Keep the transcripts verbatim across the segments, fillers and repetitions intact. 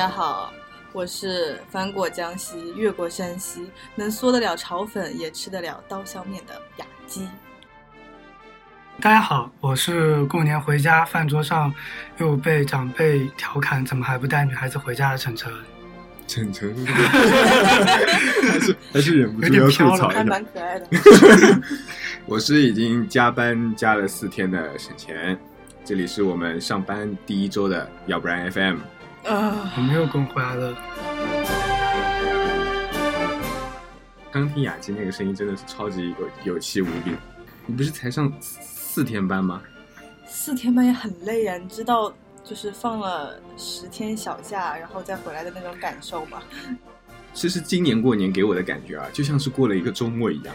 家好，我是翻过江西越过山西，能缩得了炒粉也吃得了刀削面的雅姬。大家好，我是过年回家饭桌上又被长辈调侃怎么还不带女孩子回家的晨晨。晨晨是不是还是还是忍不住要吐槽一下，蛮可爱的。我是已经加班加了四天的沈前，这里是我们上班第一周的要不然 F M。啊，我没有跟回来了。刚听雅姬那个声音真的是超级有有气无力。你不是才上四天班吗？四天班也很累呀，你知道就是放了十天小假然后再回来的那种感受吗？这是今年过年给我的感觉啊，就像是过了一个周末一样。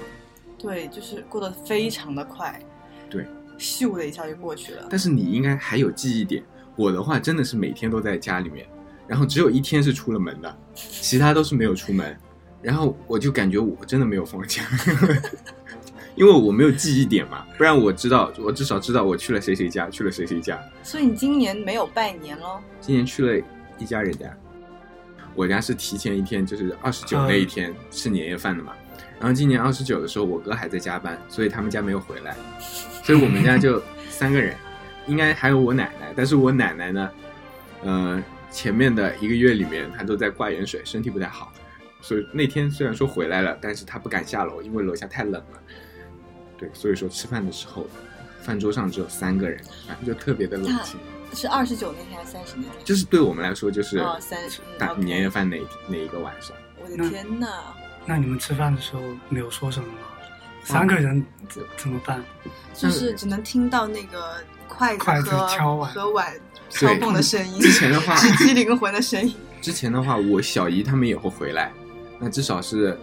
对，就是过得非常的快。对，咻的一下就过去了。但是你应该还有记忆点，我的话真的是每天都在家里面，然后只有一天是出了门的，其他都是没有出门，然后我就感觉我真的没有放假。因为我没有记忆点嘛，不然我知道，我至少知道我去了谁谁家，去了谁谁家。所以你今年没有拜年咯？今年去了一家人家，我家是提前一天，就是二十九那一天吃年夜饭的嘛。然后今年二十九的时候，我哥还在加班，所以他们家没有回来，所以我们家就三个人，应该还有我奶奶。但是我奶奶呢，呃，前面的一个月里面她都在挂盐水，身体不太好，所以那天虽然说回来了，但是她不敢下楼，因为楼下太冷了。对，所以说吃饭的时候饭桌上只有三个人，反正就特别的冷清。是二十九那天还是三十那天？就是对我们来说就是三十大年夜饭哪哪一个晚上。我的天哪，那你们吃饭的时候没有说什么吗？三个人怎么办？就是只能听到那个筷子和敲碗和碗敲蹦的声音。之前的话是鸡灵魂的声音。之前的话我小姨他们也会回来，那至少是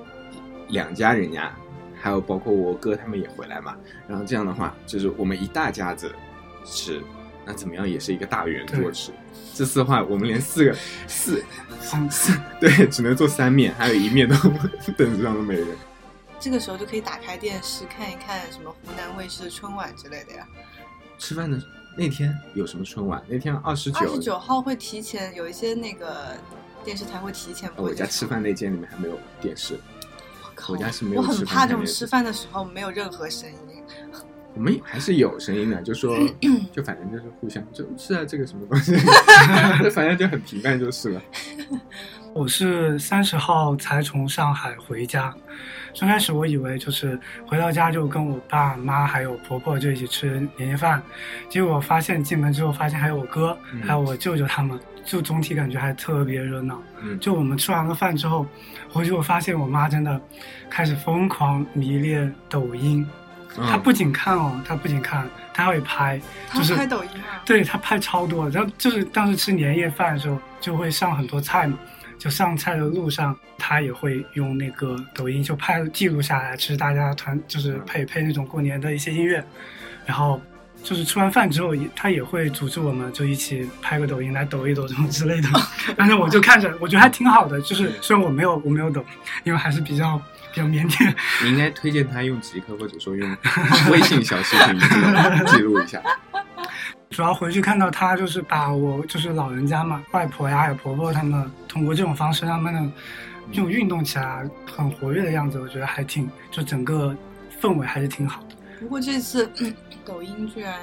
两家人家，还有包括我哥他们也回来嘛，然后这样的话就是我们一大家子吃，那怎么样也是一个大圆桌吃。这次的话我们连四个四四对只能做三面，还有一面都等子上都没人。这个时候就可以打开电视看一看什么湖南卫视的春晚之类的呀。吃饭的那天有什么春晚？那天二十九二十九号会提前有一些那个电视台会提前播。我家吃饭那间里面还没有电视。我家是没有吃饭，我很怕这种吃饭的时候没有任何声音。我们还是有声音的，就说就反正就是互相就是啊这个什么东西，反正就很平淡就是了。我是三十号才从上海回家，刚开始我以为就是回到家就跟我爸妈还有婆婆就一起吃年夜饭，结果我发现进门之后发现还有我哥、嗯、还有我舅舅他们，就总体感觉还特别热闹、嗯、就我们吃完了饭之后回去我发现我妈真的开始疯狂迷恋抖音、嗯、她不仅看哦她不仅看她会拍、就是、她拍抖音啊？对，她拍超多。然后就是当时吃年夜饭的时候就会上很多菜嘛，就上菜的路上他也会用那个抖音就拍记录下来，就是大家团就是配配那种过年的一些音乐，然后就是吃完饭之后他也会组织我们就一起拍个抖音来抖一抖什么之类的。但是我就看着我觉得还挺好的，就是虽然我没有我没有抖，因为还是比较比较腼腆。你应该推荐他用极客或者说用微信小视频记录一下。主要回去看到他就是把我就是老人家嘛外婆呀还有婆婆他们通过这种方式让他们就运动起来很活跃的样子，我觉得还挺就整个氛围还是挺好的。不过这次、嗯、抖音居然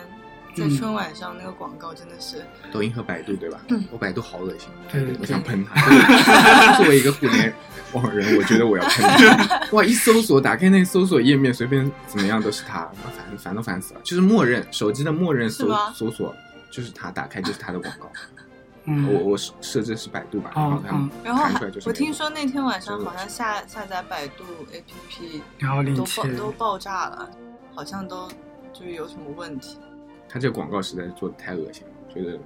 在春晚上那个广告真的是、嗯、抖音和百度对吧、嗯、我百度好恶心，对对对，我想喷他。作为一个互联网人我觉得我要喷他。哇，一搜索打开那搜索页面随便怎么样都是他，烦烦都烦死了。就是默认手机的默认 搜, 搜索就是他，打开就是他的广告。嗯、我我设置是百度吧、哦、然后然后我听说那天晚上好像下下载百度 A P P 然后都爆都爆炸了，好像都就是有什么问题。他这个广告实在是做的太恶心了，觉得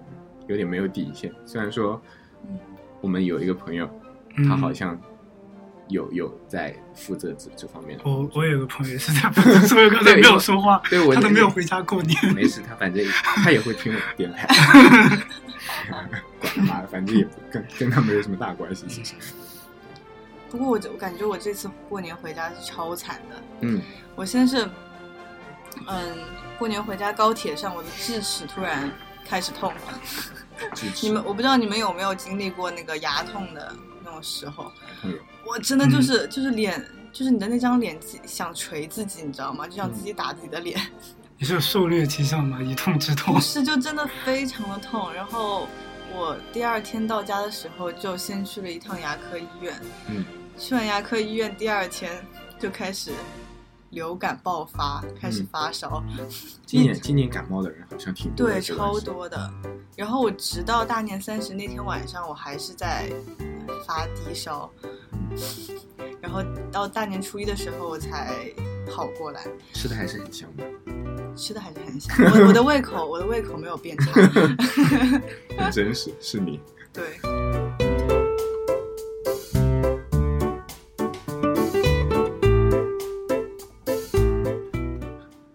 有点没有底线。虽然说、嗯、我们有一个朋友他好像有有在负责这这方面。我我有个朋友是在负责，所以刚才没有说话。对，我他都没有回家过年。没事，他反正他也会听我的电台。管他妈的，反正也不跟跟他没有什么大关系。其实，不过我我感觉我这次过年回家是超惨的。嗯，我先是嗯过年回家高铁上，我的智齿突然开始痛了。支持。你们我不知道你们有没有经历过那个牙痛的那种时候，嗯、我真的就是就是脸，就是你的那张脸想捶自己，你知道吗？就想自己打自己的脸。你是受虐倾向吗？以痛之痛？不是，就真的非常的痛。然后我第二天到家的时候，就先去了一趟牙科医院。嗯。去完牙科医院，第二天就开始流感爆发，开始发烧。嗯、今年今年感冒的人好像挺多的，对，超多的。然后我直到大年三十那天晚上，我还是在发低烧。嗯、然后到大年初一的时候，我才好过来。吃的还是很香的。吃的还是很香，我我的胃口，我的胃口没有变差。很真实，是你。对。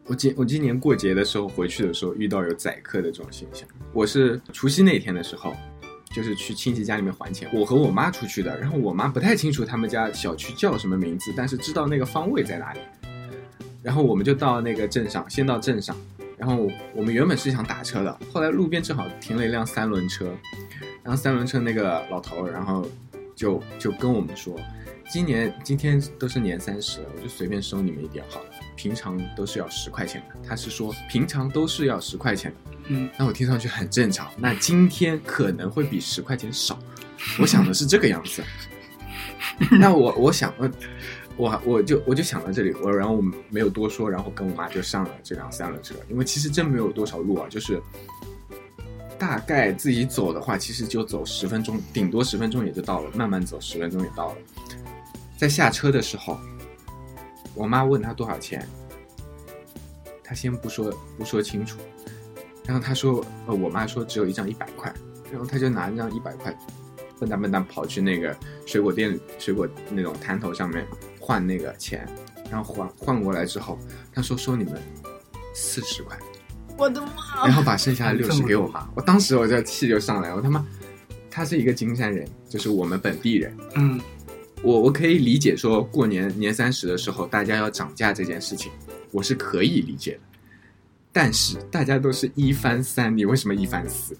我今我今年过节的时候回去的时候遇到有宰客的这种现象。我是除夕那天的时候，就是去亲戚家里面还钱，我和我妈出去的，然后我妈不太清楚他们家小区叫什么名字，但是知道那个方位在哪里。然后我们就到那个镇上，先到镇上，然后我们原本是想打车的，后来路边正好停了一辆三轮车，然后三轮车那个老头，然后就就跟我们说，今年今天都是年三十了，我就随便收你们一点好了，平常都是要十块钱的，他是说平常都是要十块钱的，嗯，那我听上去很正常，那今天可能会比十块钱少，我想的是这个样子，那我我想呃。我我就我就想到这里，我然后我没有多说，然后跟我妈就上了这辆三轮车，因为其实真没有多少路啊，就是大概自己走的话，其实就走十分钟，顶多十分钟也就到了，慢慢走十分钟也到了。在下车的时候，我妈问她多少钱，她先不说不说清楚，然后她说，呃，我妈说只有一张一百块，然后她就拿一张一百块，笨蛋笨蛋跑去那个水果店水果那种摊头上面。换那个钱，然后换换过来之后，他说收你们四十块，我的妈！然后把剩下的六十给我妈，我当时我这气就上来，我他妈，他是一个金山人，就是我们本地人，嗯，我我可以理解说过年年三十的时候大家要涨价这件事情，我是可以理解的，但是大家都是一翻三，你为什么一翻四？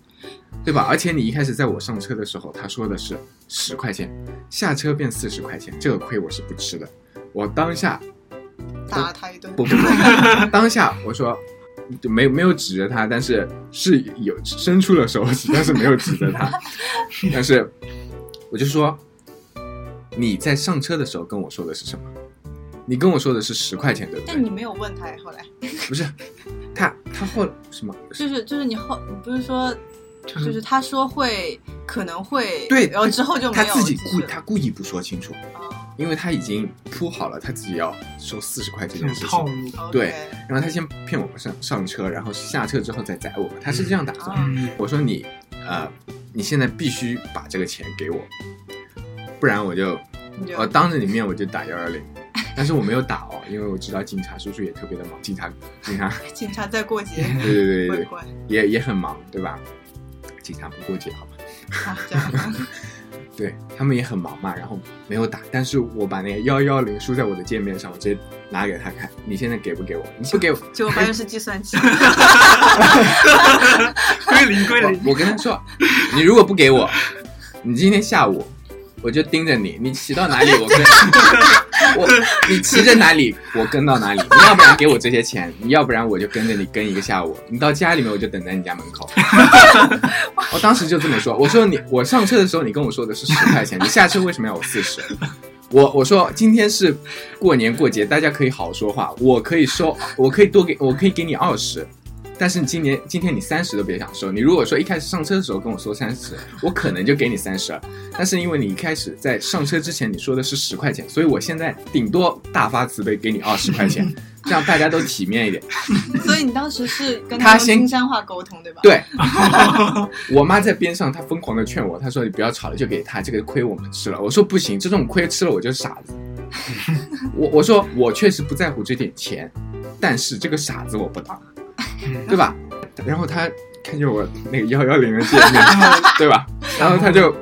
对吧？而且你一开始在我上车的时候，他说的是十块钱，下车变四十块钱，这个亏我是不吃的。我当下打他一顿，不不不，当下我说就没没有指着他，但是是有伸出了手指，但是没有指着他。但是我就说你在上车的时候跟我说的是什么？你跟我说的是十块钱，对不对？但你没有问他，后来不是他他后什么？就是就是你后你不是说。就是、就是他说会可能会对，然后之后就没有他自己故他故意不说清楚、哦，因为他已经铺好了他自己要收四十块这件事情，套路对、okay ，然后他先骗我们上上车，然后下车之后再宰我们，他是这样打算、嗯。我说你呃，你现在必须把这个钱给我，不然我就我当着你面我就打幺幺零。但是我没有打哦，因为我知道警察叔叔也特别的忙，警察警察警察在过节，对对对 对, 对乖乖也也很忙，对吧？警察不过节好吧、啊、这样对他们也很忙嘛，然后没有打，但是我把那个一一零输在我的界面上，我直接拿给他看，你现在给不给我？你不给我结果发现是计算机归零归零。我跟他说你如果不给我，你今天下午我就盯着你，你骑到哪里我跟我你骑着哪里我跟到哪里，你要不然给我这些钱，你要不然我就跟着你跟一个下午，你到家里面我就等在你家门口。我当时就这么说，我说你我上车的时候你跟我说的是十块钱，你下车为什么要我四十？我我说今天是过年过节，大家可以好好说话，我可以收我可以多给我可以给你二十。但是今年今天你三十都别想收，你如果说一开始上车的时候跟我说三十，我可能就给你三十了。但是因为你一开始在上车之前你说的是十块钱，所以我现在顶多大发慈悲给你二十块钱，这样大家都体面一点。所以你当时是跟他用金山话沟通对吧？对。我妈在边上，她疯狂的劝我，她说你不要吵了，就给她这个亏我们吃了。我说不行，这种亏吃了我就是傻子。我我说我确实不在乎这点钱，但是这个傻子我不当。对吧？然后他看见我那个一一零的界面，对吧？然后他就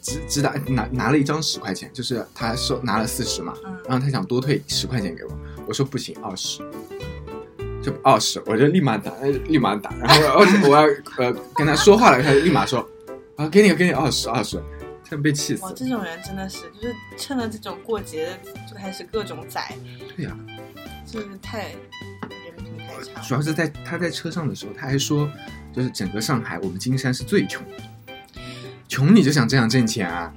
只只打拿拿了一张十块钱，就是他收拿了四十嘛，然后他想多退十块钱给我，我说不行，二十。就哦是，我就立马打，立马打，然后我要呃跟他说话了，他就立马说啊给你给你二十二十，真的被气死了。哇，这种人真的是就是趁了这种过节就开始各种宰。对呀、啊，就是太人品太差。主要是在他在车上的时候，他还说就是整个上海我们金山是最穷的，穷你就想这样挣钱啊？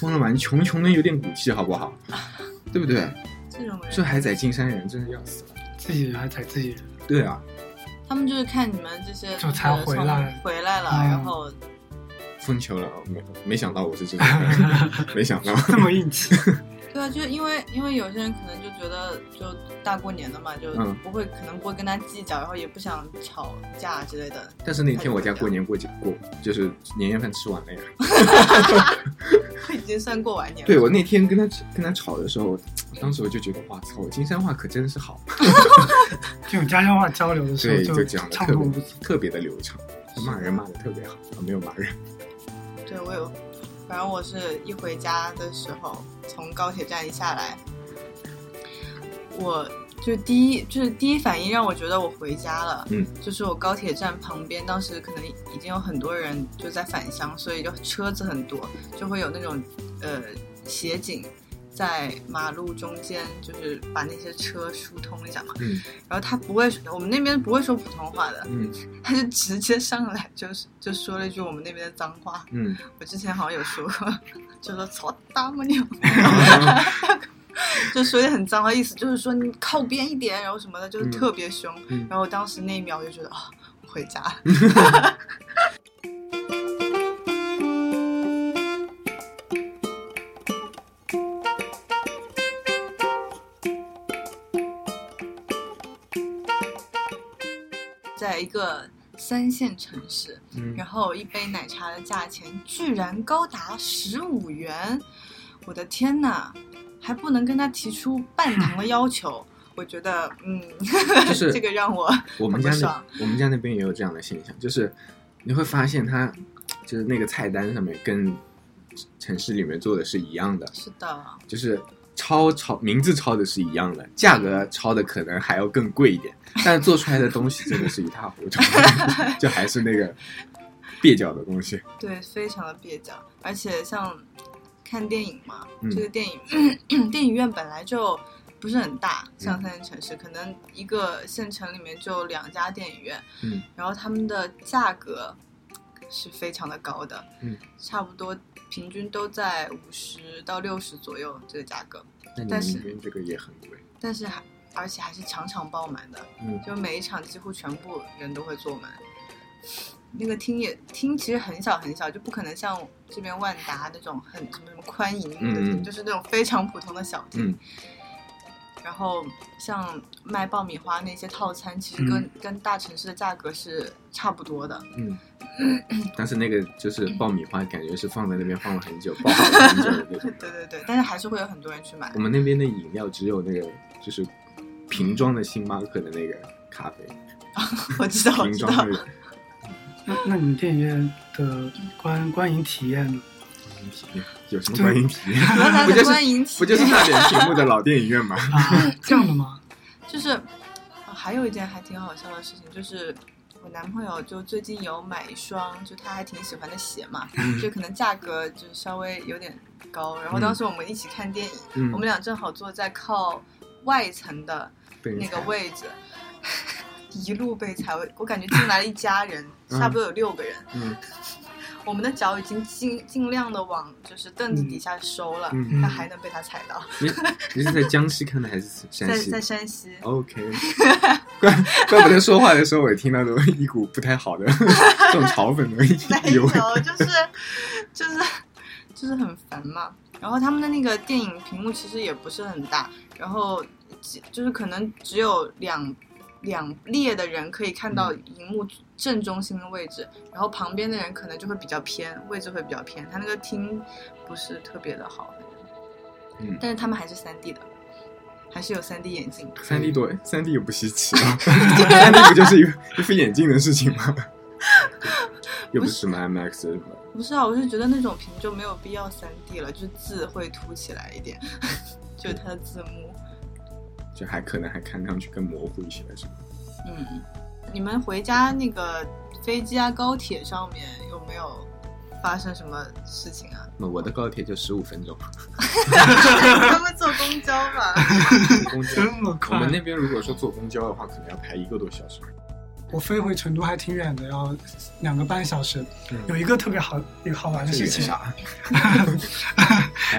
疯了吧，你穷穷的有点骨气好不好？对不对？这种人就还宰金山人，真的要死了。自己人还踩自己人，对啊，他们就是看你们这些就才回来回来了，嗯、然后疯球了，没没想到我是这种人，没想到这么硬气。对啊，就是因为因为有些人可能就觉得就大过年的嘛，就不会、嗯、可能不会跟他计较，然后也不想吵架之类的。但是那天我家过年过节过，就是年夜饭吃完了呀，已经算过完年了。对，我那天跟他跟他吵的时候。当时我就觉得哇操，金山话可真是好，这种家乡话交流的时候就讲的特别特别的流畅，骂人骂的特别好，没有骂人。对，我有，反正我是一回家的时候，从高铁站一下来，我就第一就是第一反应让我觉得我回家了，嗯，就是我高铁站旁边，当时可能已经有很多人就在返乡，所以就车子很多，就会有那种呃协警。在马路中间就是把那些车疏通一下嘛、嗯、然后他不会我们那边不会说普通话的、嗯、他就直接上来就是就说了一句我们那边的脏话、嗯、我之前好像有说过就说操大妈娘就说的很脏的意思就是说你靠边一点然后什么的就是特别凶、嗯、然后我当时那一秒就觉得啊、哦，我回家了在一个三线城市、嗯、然后一杯奶茶的价钱居然高达十五元，我的天哪，还不能跟他提出半糖的要求、嗯、我觉得嗯、就是、这个让我我们家那我们家那边也有这样的现象，就是你会发现他就是那个菜单上面跟城市里面做的是一样的，是的，就是抄抄名字抄的是一样的，价格抄的可能还要更贵一点，但做出来的东西真的是一塌糊涂就还是那个蹩脚的东西，对，非常的蹩脚。而且像看电影嘛、嗯、这个电影、嗯、电影院本来就不是很大，像三线城市、嗯、可能一个县城里面就两家电影院、嗯、然后他们的价格是非常的高的、嗯、差不多平均都在五十到六十左右这个价格，但是这个也很贵，但是还而且还是场场爆满的、嗯，就每一场几乎全部人都会坐满。那个厅也厅其实很小很小，就不可能像这边万达那种很什么什么宽银幕的厅、嗯，就是那种非常普通的小厅。嗯、然后像卖爆米花那些套餐，其实跟、嗯、跟大城市的价格是差不多的。嗯。但是那个就是爆米花感觉是放在那边放了很久爆好了很久的那种对对对，但是还是会有很多人去买。我们那边的饮料只有那个就是瓶装的星巴克的那个咖啡我知道瓶装的我知道那, 那你电影院的观观影体验呢？体验有什么观影体验不就是不就是那点屏幕的老电影院吗、啊、这样的吗？就是、哦、还有一件还挺好笑的事情，就是我男朋友就最近有买一双就他还挺喜欢的鞋嘛，就可能价格就稍微有点高，然后当时我们一起看电影、嗯、我们俩正好坐在靠外层的那个位置一路被踩，我感觉进来了一家人、嗯、差不多有六个人、嗯、我们的脚已经尽尽量的往就是凳子底下收了、嗯、但还能被他踩到。你你是在江西看的还是山西？在在山西。 OK 怪, 怪不得说话的时候我也听到一股不太好的这种嘲讽的意味就是就是就是很烦嘛。然后他们的那个电影屏幕其实也不是很大，然后就是可能只有两两列的人可以看到荧幕正中心的位置、嗯、然后旁边的人可能就会比较偏，位置会比较偏，他那个厅不是特别的好、嗯、但是他们还是 三 D 的，还是有 三 D 眼镜。 三 D 多 三 D 也不稀奇啊三 D 不就是一 副, 一副眼镜的事情吗？又不是什么 M X 什么。不是啊，我是觉得那种屏就没有必要 三 D 了，就字会凸起来一点就是它的字幕就还可能还看上去更模糊一些的是吗？嗯，你们回家那个飞机啊高铁上面有没有发生什么事情啊？我的高铁就十五分钟。他们坐公交吧。公交这么快？我们那边如果说坐公交的话，可能要排一个多小时。我飞回成都还挺远的，要两个半小时。嗯、有一个特别好一个好玩的事情，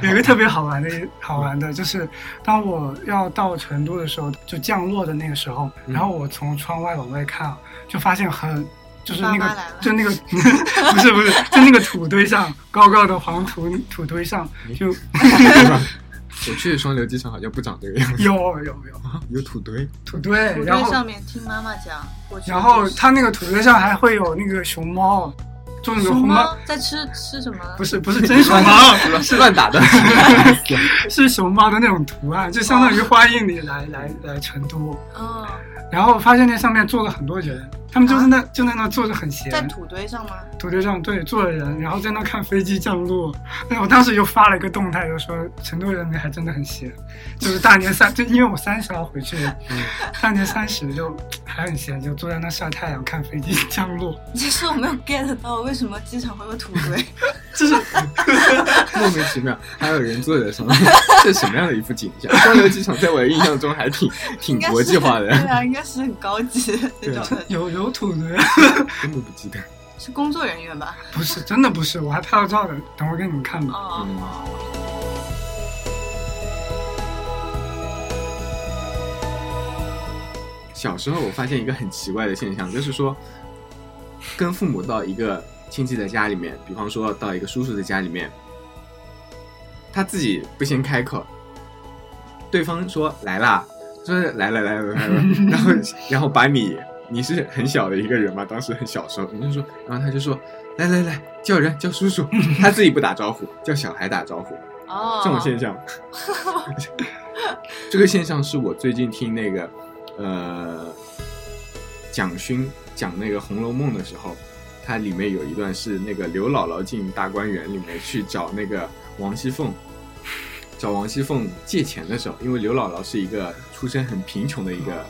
有一个特别好玩的好玩的就是，当我要到成都的时候，就降落的那个时候，嗯、然后我从窗外往外看，就发现很就是那个就那个不是不是就那个土堆上高高的黄土土堆上就。我去的双流机场好像不长这个样子，有有有、啊、有土堆，土堆，然后土堆上面听妈妈讲，然后它那个土堆上还会有那个熊猫，种着红猫在吃吃什么？不是不是真熊猫，是乱打的，是熊猫的那种图案，就相当于欢迎你来、哦、来 来, 来成都、哦，然后发现那上面坐了很多人，他们就是那、啊、就在那坐着很闲，在土堆上吗？土堆上对坐着人，然后在那看飞机降落。那我当时就发了一个动态，就说成都人民还真的很闲，就是大年三，就因为我三十号回去，嗯、大年三十就还很闲，就坐在那晒太阳看飞机降落。其实我没有 get 到为什么机场会有土堆，就是莫名其妙，还有人坐在上面，这是什么样的一副景象？双流机场在我的印象中还挺挺国际化的，对啊，应该是很高级的那种的。有有。有土堆，根本不记得，是工作人员吧？不是，真的不是，我还拍了照的，等会给你们看吧。哦、嗯。小时候我发现一个很奇怪的现象，就是说，跟父母到一个亲戚的家里面，比方说到一个叔叔的家里面，他自己不先开口，对方说来啦，说来了来了来了，然后然后把你。你是很小的一个人嘛，当时很小时候，你就说，然后他就说，来来来，叫人叫叔叔，他自己不打招呼，叫小孩打招呼，哦，这种现象，这个现象是我最近听那个，呃，蒋勋讲那个《红楼梦》的时候，它里面有一段是那个刘姥姥进大观园里面去找那个王熙凤。找王熙凤借钱的时候，因为刘姥姥是一个出身很贫穷的一个。嗯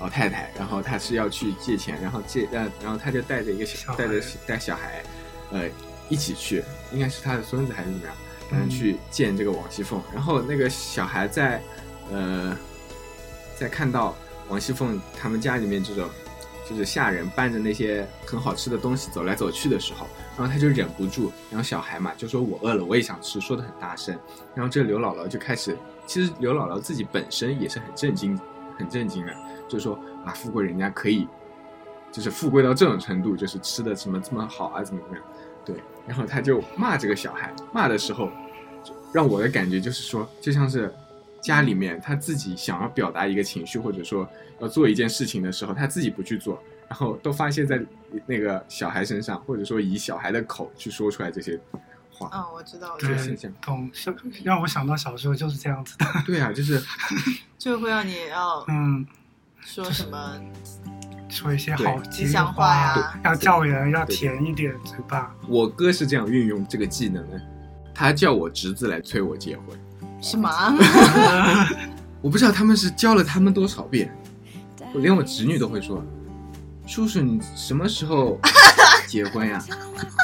老太太，然后她是要去借钱，然后借，然后她就带着一个小带着带小孩，呃，一起去，应该是她的孙子还是怎么样，然后去见这个王熙凤。然后那个小孩在，呃，在看到王熙凤他们家里面这种，就是下人搬着那些很好吃的东西走来走去的时候，然后他就忍不住，然后小孩嘛就说我饿了，我也想吃，说得很大声。然后这刘姥姥就开始，其实刘姥姥自己本身也是很震惊。很震惊的，就是说啊，富贵人家可以，就是富贵到这种程度，就是吃的什么这么好啊，怎么怎么样？对，然后他就骂这个小孩，骂的时候，让我的感觉就是说，就像是家里面他自己想要表达一个情绪，或者说要做一件事情的时候，他自己不去做，然后都发泄在那个小孩身上，或者说以小孩的口去说出来这些。嗯、哦，我知道，对，懂，让我想到小时候就是这样子的。对啊，就是，就会让你要嗯，说什么，说一些好吉祥话呀，要叫人，要甜一点，嘴巴。我哥是这样运用这个技能的，他叫我侄子来催我结婚。什么？我不知道他们是教了他们多少遍，我连我侄女都会说，叔叔你什么时候结婚呀？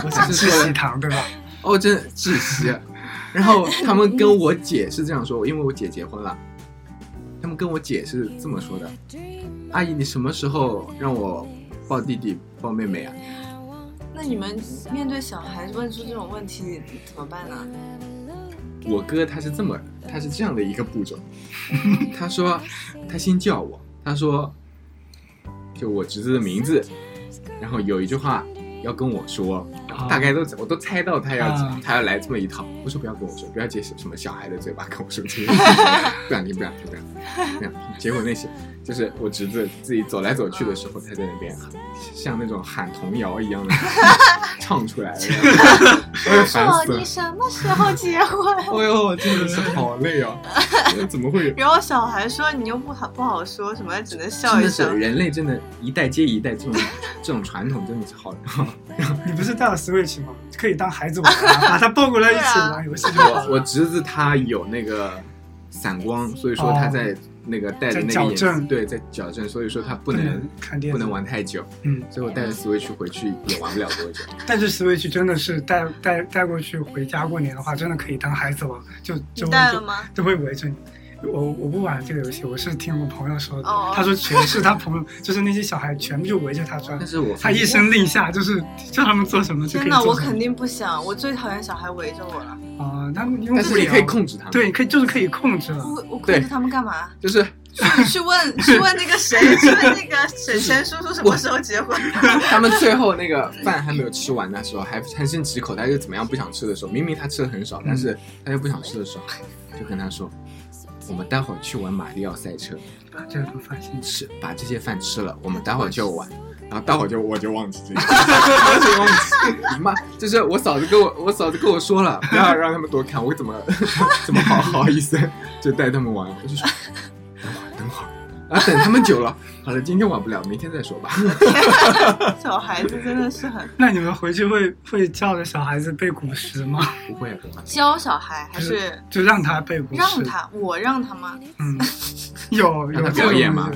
我想吃喜糖，对吧？哦，真窒息。然后他们跟我姐是这样说，因为我姐结婚了，他们跟我姐是这么说的：阿姨，你什么时候让我抱弟弟、抱妹妹啊？那你们面对小孩问出这种问题怎么办呢？我哥他是这么，他是这样的一个步骤，他说他先叫我，他说就我侄子的名字，然后有一句话。要跟我说，大概都、oh. 我都猜到他要、oh. 他要来这么一套。我说不要跟我说，不要借什么小孩的嘴巴跟我说这些，不想听不想听不想听。结果那些就是我侄子自己走来走去的时候，他在那边像那种喊童谣一样的唱出来了。我也烦死了。你什么时候结婚？哎呦，真的是好累哦！怎么会有？然后小孩说你又不好不好说什么，只能笑一笑。人类真的，一代接一代，这种这种传统真的是好。你不是带了 Switch 吗？可以当孩子玩，把他抱过来一起玩游戏就好了。我侄子他有那个散光，所以说他在那个戴着那个眼镜，对，在矫正，所以说他不能看电视，不能玩太久。嗯，所以我带着 Switch 回去也玩不了多久。但是 Switch 真的是带带带过去回家过年的话，真的可以当孩子玩，就就带了吗？就会围着你。我我不玩这个游戏，我是听我朋友说的， oh. 他说全是他朋友，就是那些小孩全部就围着他转，他一声令下就是叫他们做什么就可以做什么。天哪，我肯定不想，我最讨厌小孩围着我了。啊、呃，他们因为不理，但是你可以控制他们，对，可以就是可以控制了。我控制他们干嘛？就是。去, 去问去问那个谁，去问那个婶婶叔叔什么时候结婚？他们最后那个饭还没有吃完的时候，还贪心几口，他就怎么样不想吃的时候，明明他吃的很少，但是他就不想吃的时候，就跟他说：“我们待会儿去玩马里奥赛车，把这顿饭先吃，把这些饭吃了，我们待会儿就玩。”然后待会儿就我就忘记这个，我就忘记。你妈，就是我嫂子跟我，我嫂子跟我说了，不要让他们多看，我怎么怎么好好意思就带他们玩，我就说。等会儿啊，等他们久了。好了，今天玩不了，明天再说吧。小孩子真的是很……那你们回去会会叫着小孩子背古诗吗？不会，不会。教小孩还是就让他背古诗？让他，我让他吗？嗯，有有表演吗？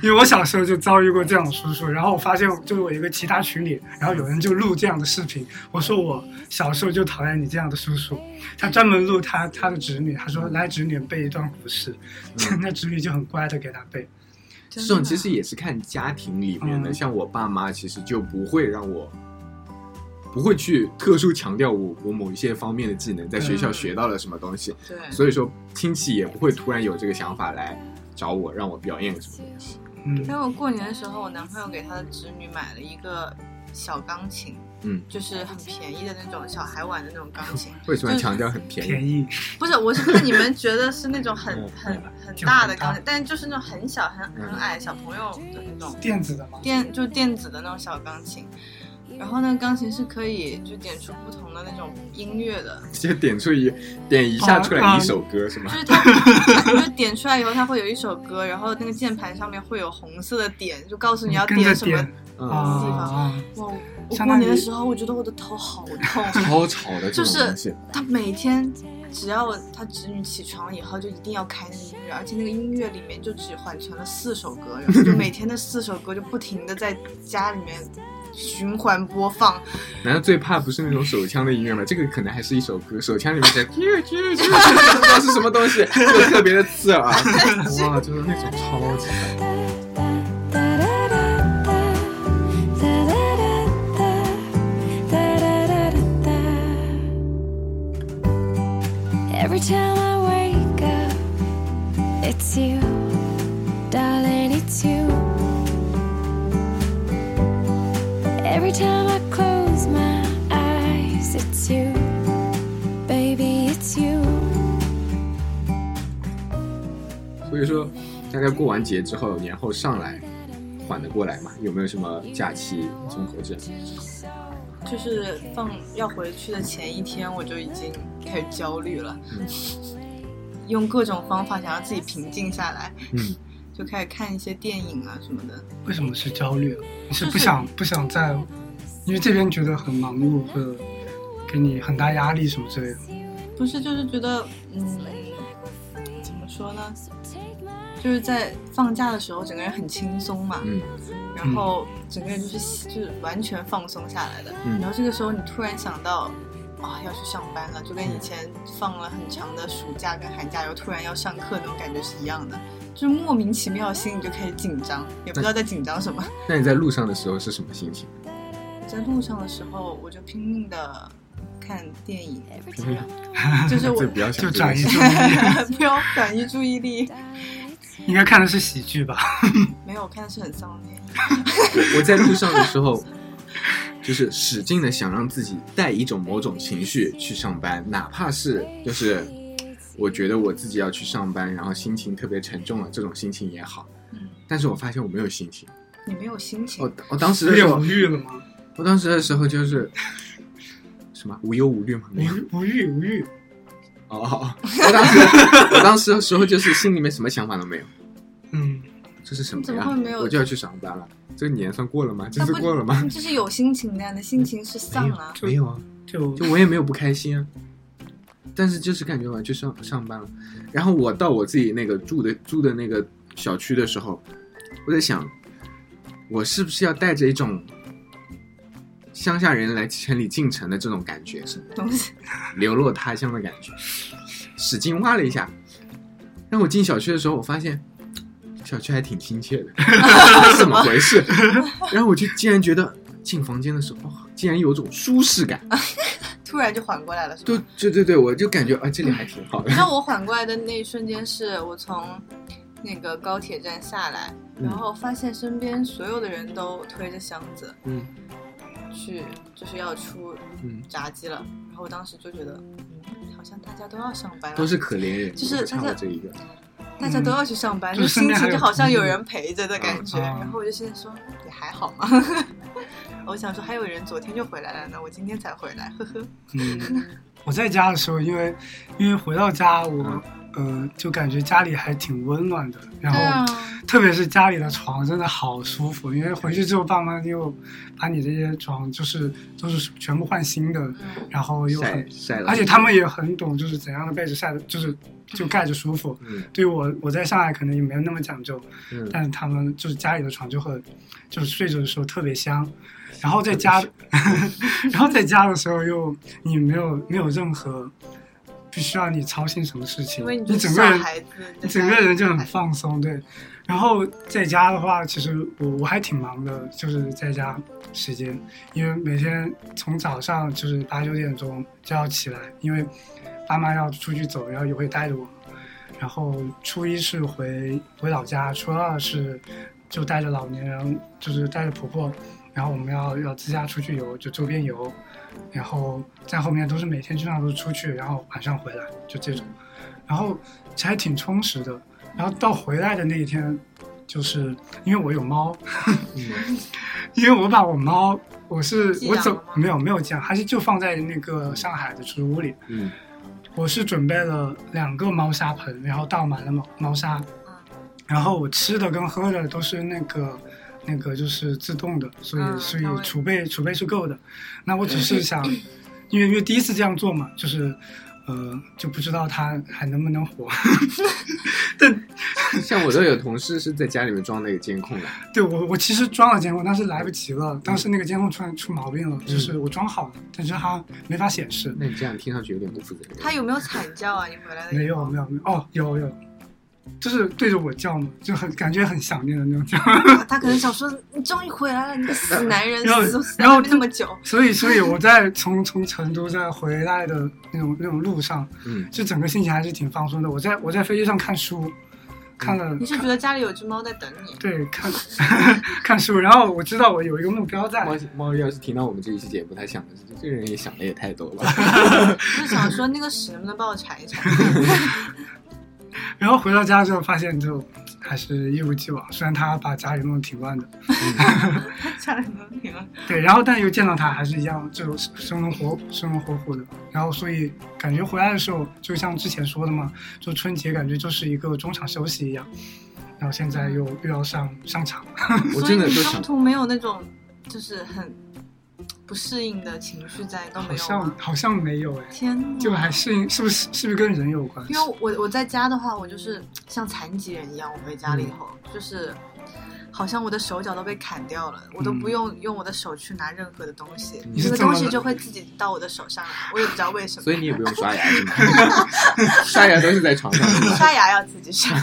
因为我小时候就遭遇过这样的叔叔，然后我发现就是我一个其他群里，然后有人就录这样的视频，我说我小时候就讨厌你这样的叔叔，他专门录他他的侄女，他说来侄女背一段古诗，嗯、那侄女就很乖的给他背。这种其实也是看家庭里面的、嗯，像我爸妈其实就不会让我，不会去特殊强调我我某一些方面的技能，在学校学到了什么东西，对，所以说亲戚也不会突然有这个想法来。找我让我表演什么东西。嗯，但我过年的时候，我男朋友给他的侄女买了一个小钢琴，嗯，就是很便宜的那种小孩玩的那种钢琴。为什么强调很便宜？便宜不是，我是怕你们觉得是那种很很很大的钢琴，但就是那种很小很很矮小朋友的那种电子的吗？电就电子的那种小钢琴。然后呢，钢琴是可以就点出不同的那种音乐的，就点出一点一下出来一首歌、啊、是吗？就是它，就点出来以后，它会有一首歌，然后那个键盘上面会有红色的点，就告诉你要点什么地方。我、嗯、我过年的时候，我觉得我的头好痛，超吵的这种东西。就是他每天只要他侄女起床以后，就一定要开那个音乐，而且那个音乐里面就只缓存了四首歌，然后就每天的四首歌就不停的在家里面。循环播放，难道最怕不是那种手枪的音乐吗？这个可能还是一首歌，手枪里面在，不知道是什么东西，就特别的刺耳、啊，哇，就是那种超级的。Every time I wake up, it's you, darling, it's you.Every time I close my eyes, it's you, baby, it's you. 所以说，大概过完节之后，年后上来缓得过来嘛？有没有什么假期综合症？就是放要回去的前一天，我就已经开始焦虑了，嗯、用各种方法想让自己平静下来。嗯。就开始看一些电影啊什么的。为什么是焦虑？你是不想、就是、不想在，因为这边觉得很忙碌，或者给你很大压力什么之类的。不是，就是觉得，嗯，怎么说呢？就是在放假的时候，整个人很轻松嘛，嗯，然后整个人就是就是完全放松下来的。嗯、然后这个时候你突然想到。啊、哦，要去上班了，就跟以前放了很长的暑假跟寒假，又突然要上课那种感觉是一样的，就是莫名其妙心里就开始紧张，也不知道在紧张什么。那你在路上的时候是什么心情？在路上的时候，我就拼命的看电影，嗯、就是我不要就转移注意力，不要转移注意力。应该看的是喜剧吧？没有，我看的是很丧的电影。我在路上的时候。就是使劲的想让自己带一种某种情绪去上班，哪怕是就是我觉得我自己要去上班，然后心情特别沉重了，这种心情也好。嗯，但是我发现我没有心情。你没有心情？我我当时的时候无欲了吗？我当时的时候就是什么无忧无虑吗？无欲无欲。哦，我当时我当时的时候就是心里面什么想法都没有。嗯。这是什么呀？我就要去上班了，这个年算过了吗？这次过了吗？这是有心情的呀，你的心情是丧啊？没有啊，就就我也没有不开心啊。但是就是感觉我去上上班了。然后我到我自己那个住的住的那个小区的时候，我在想，我是不是要带着一种乡下人来城里进城的这种感觉，是东西流落他乡的感觉。使劲挖了一下，让我进小区的时候，我发现小区还挺亲切的，怎么回事？然后我就竟然觉得进房间的时候，哦、竟然有种舒适感。突然就缓过来了，是吧？对对对，我就感觉啊，这里还挺好的。那、嗯、我缓过来的那一瞬间，是我从那个高铁站下来、嗯，然后发现身边所有的人都推着箱子，嗯，去就是要出闸机了、嗯。然后我当时就觉得，嗯，好像大家都要上班了，都是可怜人，就是大家这一个，大家都要去上班，嗯、就心情就好像有人陪着的感觉。嗯、然后我就现在说，也还好嘛。我想说还有人昨天就回来了呢，我今天才回来，呵呵。嗯，我在家的时候，因为因为回到家我、嗯、呃就感觉家里还挺温暖的，然后、啊、特别是家里的床真的好舒服，因为回去之后爸妈就把你这些床就是都是全部换新的，嗯、然后又很晒了，而且他们也很懂就是怎样的被子晒的，就是就盖着舒服。嗯、对于我我在上海可能也没有那么讲究，嗯、但是他们就是家里的床就很就是睡着的时候特别香。然后在家然后在家的时候又你没有没有任何必须要你操心什么事情，你整个人你整个人就很放松。对，然后在家的话其实我我还挺忙的，就是在家时间，因为每天从早上就是八九点钟就要起来，因为爸妈要出去走，然后也会带着我，然后初一是回回老家，初二是就带着老年人，就是带着婆婆，然后我们要要自驾出去游，就周边游，然后在后面都是每天经常都出去，然后晚上回来就这种，然后其实还挺充实的。然后到回来的那一天，就是因为我有猫，嗯、因为我把我猫，我是我走没有没有这样，还是就放在那个上海的储物里。嗯，我是准备了两个猫砂盆，然后倒满了猫猫砂，然后我吃的跟喝的都是那个。那个就是自动的，所以所以储备储备是够的。那我只是想，因为因为第一次这样做嘛，就是呃就不知道它还能不能活。但像我都有同事是在家里面装那个监控的。对，我我其实装了监控，但是来不及了，当时那个监控突然出毛病了，就是我装好了，但是它没法显示。那你这样听上去有点不负责任。它有没有惨叫啊？你回来的？没有没有没有哦，有有。就是对着我叫嘛，就很感觉很想念的那种叫。他可能想说：“你终于回来了，你个死男人，死死了那么久。”所以，所以我在从从成都在回来的那种那种路上，嗯，就整个心情还是挺放松的。我在我在飞机上看书，看了。你是觉得家里有只猫在等你？对，看看书。然后我知道我有一个目标在。猫猫要是听到我们这一期节目，他想的是这个人也想的也太多了。就想说那个屎能不能帮我铲一铲？然后回到家之后，发现就还是一如既往。虽然他把家里弄得挺乱的，家里弄得挺乱。对，然后但又见到他还是一样，这种生龙活生龙活虎的。然后所以感觉回来的时候，就像之前说的嘛，就春节感觉就是一个中场休息一样。然后现在又又要上上场，我真的就想中途没有那种就是很不适应的情绪在都没有，好像好像没有哎，天，就还适应，是不是是不是跟人有关系？因为我我在家的话，我就是像残疾人一样，我回家了以后，嗯、就是好像我的手脚都被砍掉了，我都不用、嗯、用我的手去拿任何的东西，这个东西就会自己到我的手上来，我也不知道为什么。所以你也不用刷牙，刷牙都是在床上，刷牙要自己刷。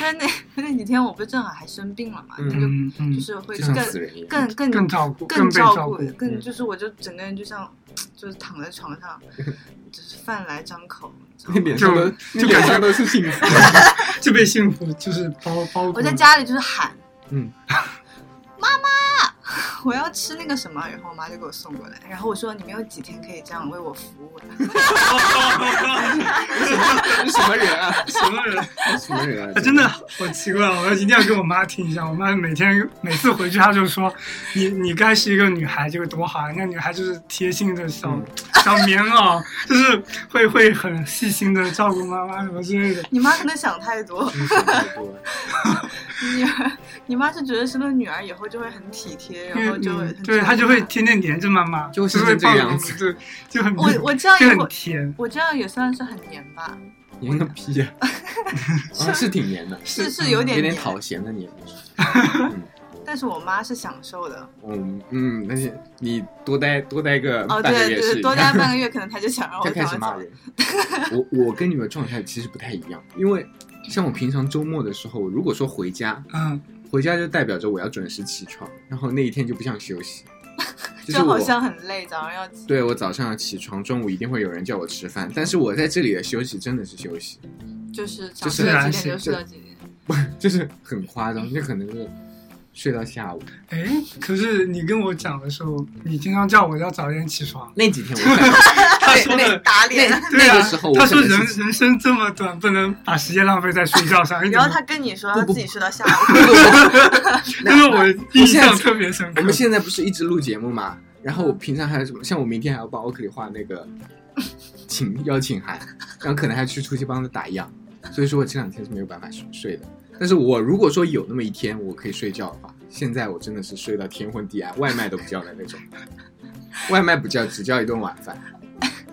但是那那几天我不正好还生病了嘛，嗯、就、嗯、就是会更更更照顾更照顾更就是我就整个人就像就是躺在床上，就是饭来张口。那脸上都就脸上都是幸福，就被幸福就是包包。我在家里就是喊，嗯，妈妈，我要吃那个什么，然后我妈就给我送过来，然后我说你没有几天可以这样为我服务了。什么什么人啊？什么人？什么人啊？啊真的好奇怪，我一定要跟我妈听一下。我妈每天每次回去，她就说你你该是一个女孩，这个多好，人家女孩就是贴心的小、嗯、小棉袄，就是会会很细心的照顾妈妈什么之类的。你妈可能想太多。你你妈是觉得生了女儿以后就会很体贴，然后就、嗯、对她就会天天黏着妈妈，就是这个样子，对，就很我我这样也很甜，我这样也算是很黏吧。黏个屁啊！啊是挺黏的，是是有点、嗯、有点讨嫌的黏。嗯但是我妈是享受的，嗯嗯，但是你多待多待个半个月、哦、对对，多待半个月可能她就想让我开始骂人。我我跟你们的状态其实不太一样，因为像我平常周末的时候，如果说回家，嗯，回家就代表着我要准时起床，然后那一天就不想休息，就是、就好像很累，早上要起对我早上要起床，中午一定会有人叫我吃饭，但是我在这里的休息真的是休息，就是想睡到几点就睡到几点，就是很夸张，就可能是。睡到下午。哎，可是你跟我讲的时候，你经常叫我要早点起床。那几天我他说的打脸，对啊，那个时候我他说人人生这么短，不能把时间浪费在睡觉上。然后他跟你说他自己睡到下午，因为我印象特别深刻。我们现在不是一直录节目嘛？然后我平常还有什么？像我明天还要帮奥克里画那个请邀请函，然后可能还去出去帮他打样，所以说我这两天是没有办法睡的。但是我如果说有那么一天我可以睡觉的话，现在我真的是睡到天昏地暗，外卖都不叫的那种，外卖不叫只叫一顿晚饭，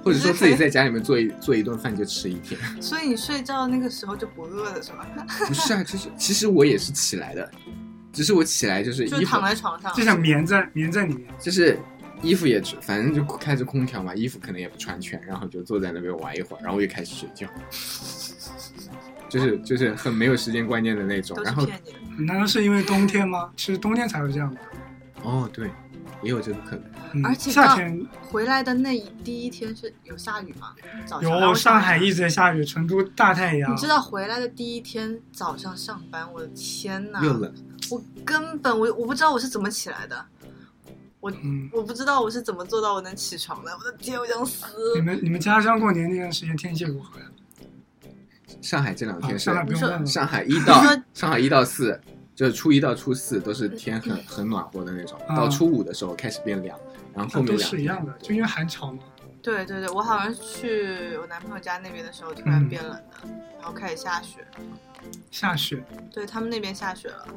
或者说自己在家里面做一做一顿饭就吃一天。所以你睡觉那个时候就不饿了是吧？不是啊，就是其实我也是起来的，只是我起来就是就躺在床上，就想眠在眠在里面，就是衣服也反正就开着空调嘛，衣服可能也不穿全，然后就坐在那边玩一会儿，然后又开始睡觉。就是就是很没有时间观念的那种，然后难道是因为冬天吗？是冬天才会这样的。哦，对，也有这个可能。嗯、而且夏天回来的那一第一天是有下雨吗？早上有，上海一直在下雨，成都大太阳。你知道回来的第一天早上上班，我的天哪！又冷，我根本我我不知道我是怎么起来的。我、嗯、我不知道我是怎么做到我能起床的，我的天，我想死！你们你们家乡过年那段时间天气如何呀？上海这两天是、啊、上, 上海一到上海一到四，就是初一到初四都是天很很暖和的那种、啊，到初五的时候开始变凉，然后后面两天、啊、都是一样的，就因为寒潮嘛。对对对，我好像去我男朋友家那边的时候突然变冷的、嗯，然后开始下雪。下雪？对他们那边下雪了。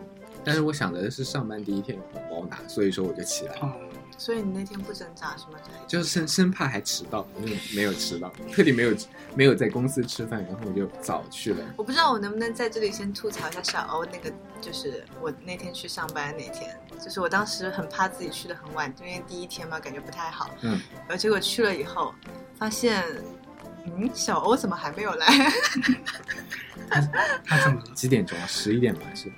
但是我想的是上班第一天有毛拿，所以说我就起来了。啊所以你那天不挣扎是吗？就是生生怕还迟到，因为没有迟到，特地没有没有在公司吃饭，然后我就早去了。我不知道我能不能在这里先吐槽一下小欧那个，就是我那天去上班那天，就是我当时很怕自己去的很晚，因为第一天嘛感觉不太好，嗯，然后结果去了以后发现，嗯，小欧怎么还没有来？他他怎么几点钟？十一点吗？是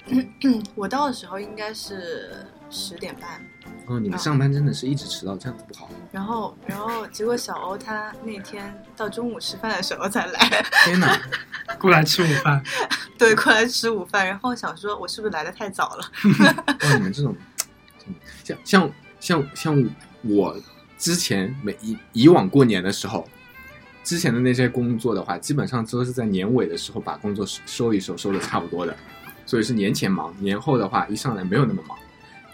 我到的时候应该是十点半。哦，你们上班真的是一直迟到，这样子不好。然后，然后结果小欧他那天到中午吃饭的时候才来。天哪，过来吃午饭。对，过来吃午饭。然后想说，我是不是来得太早了？哦，你们这种，像像像像我之前每以以往过年的时候，之前的那些工作的话，基本上都是在年尾的时候把工作收一收，收的差不多的。所以是年前忙，年后的话一上来没有那么忙。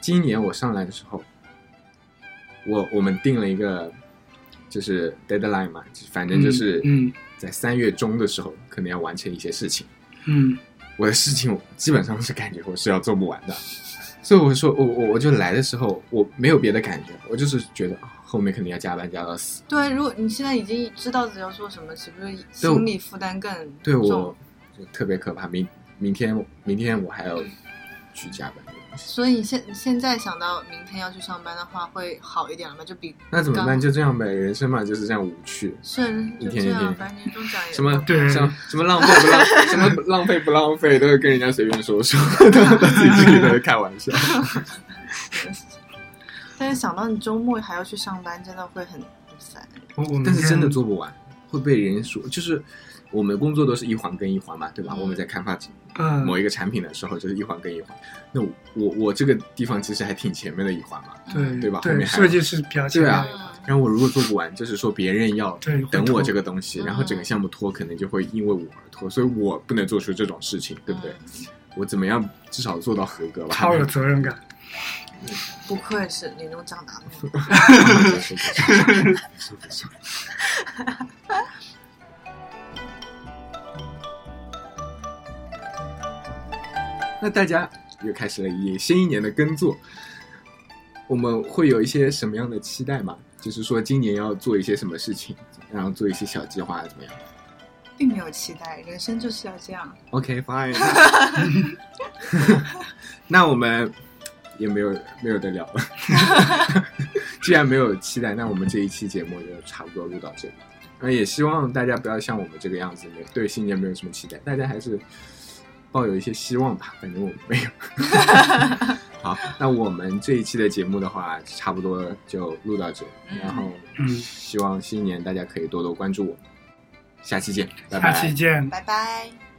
今年我上来的时候，我我们定了一个就是 deadline 嘛，反正就是在三月中的时候可能要完成一些事情。嗯，我的事情我基本上是感觉我是要做不完的，所以我说我我我就来的时候我没有别的感觉，我就是觉得后面肯定要加班加到死。对，如果你现在已经知道自己要做什么，岂不是心理负担更重？对，我就特别可怕。明明天明天我还要去加班。所以你现现在想到明天要去上班的话，会好一点了吗？就比那怎么办？就这样呗，人生嘛就是这样无趣。是，一天一天，反正年终奖也什么对，什么什么浪费不浪，什么浪费不浪费，都是跟人家随便说说，都都自己自己在开玩笑。但是想到你周末还要去上班，真的会很烦。但是真的做不完，会被人说就是。我们工作都是一环跟一环嘛，对吧？我们在开发某一个产品的时候，就是一环跟一环。那我我这个地方其实还挺前面的一环嘛，对对吧？对，后面还设计是比较前面的一环。对啊，然后我如果做不完，就是说别人要等我这个东西，然后整个项目拖，可能就会因为我而拖，所以我不能做出这种事情，对不对？我怎么样至少做到合格吧？超有责任感。不愧是年终奖拿的。那大家又开始了一新一年的耕作。我们会有一些什么样的期待吗？就是说今年要做一些什么事情，然后做一些小计划怎么样？并没有期待，人生就是要这样。 OK fine 那我们也没有没有得聊了既然没有期待，那我们这一期节目就差不多录到这里。而也希望大家不要像我们这个样子，对新年没有什么期待，大家还是抱有一些希望吧，反正我们没有好，那我们这一期的节目的话差不多就录到这，然后希望新年大家可以多多关注我，下期见，拜拜，下期见，拜拜。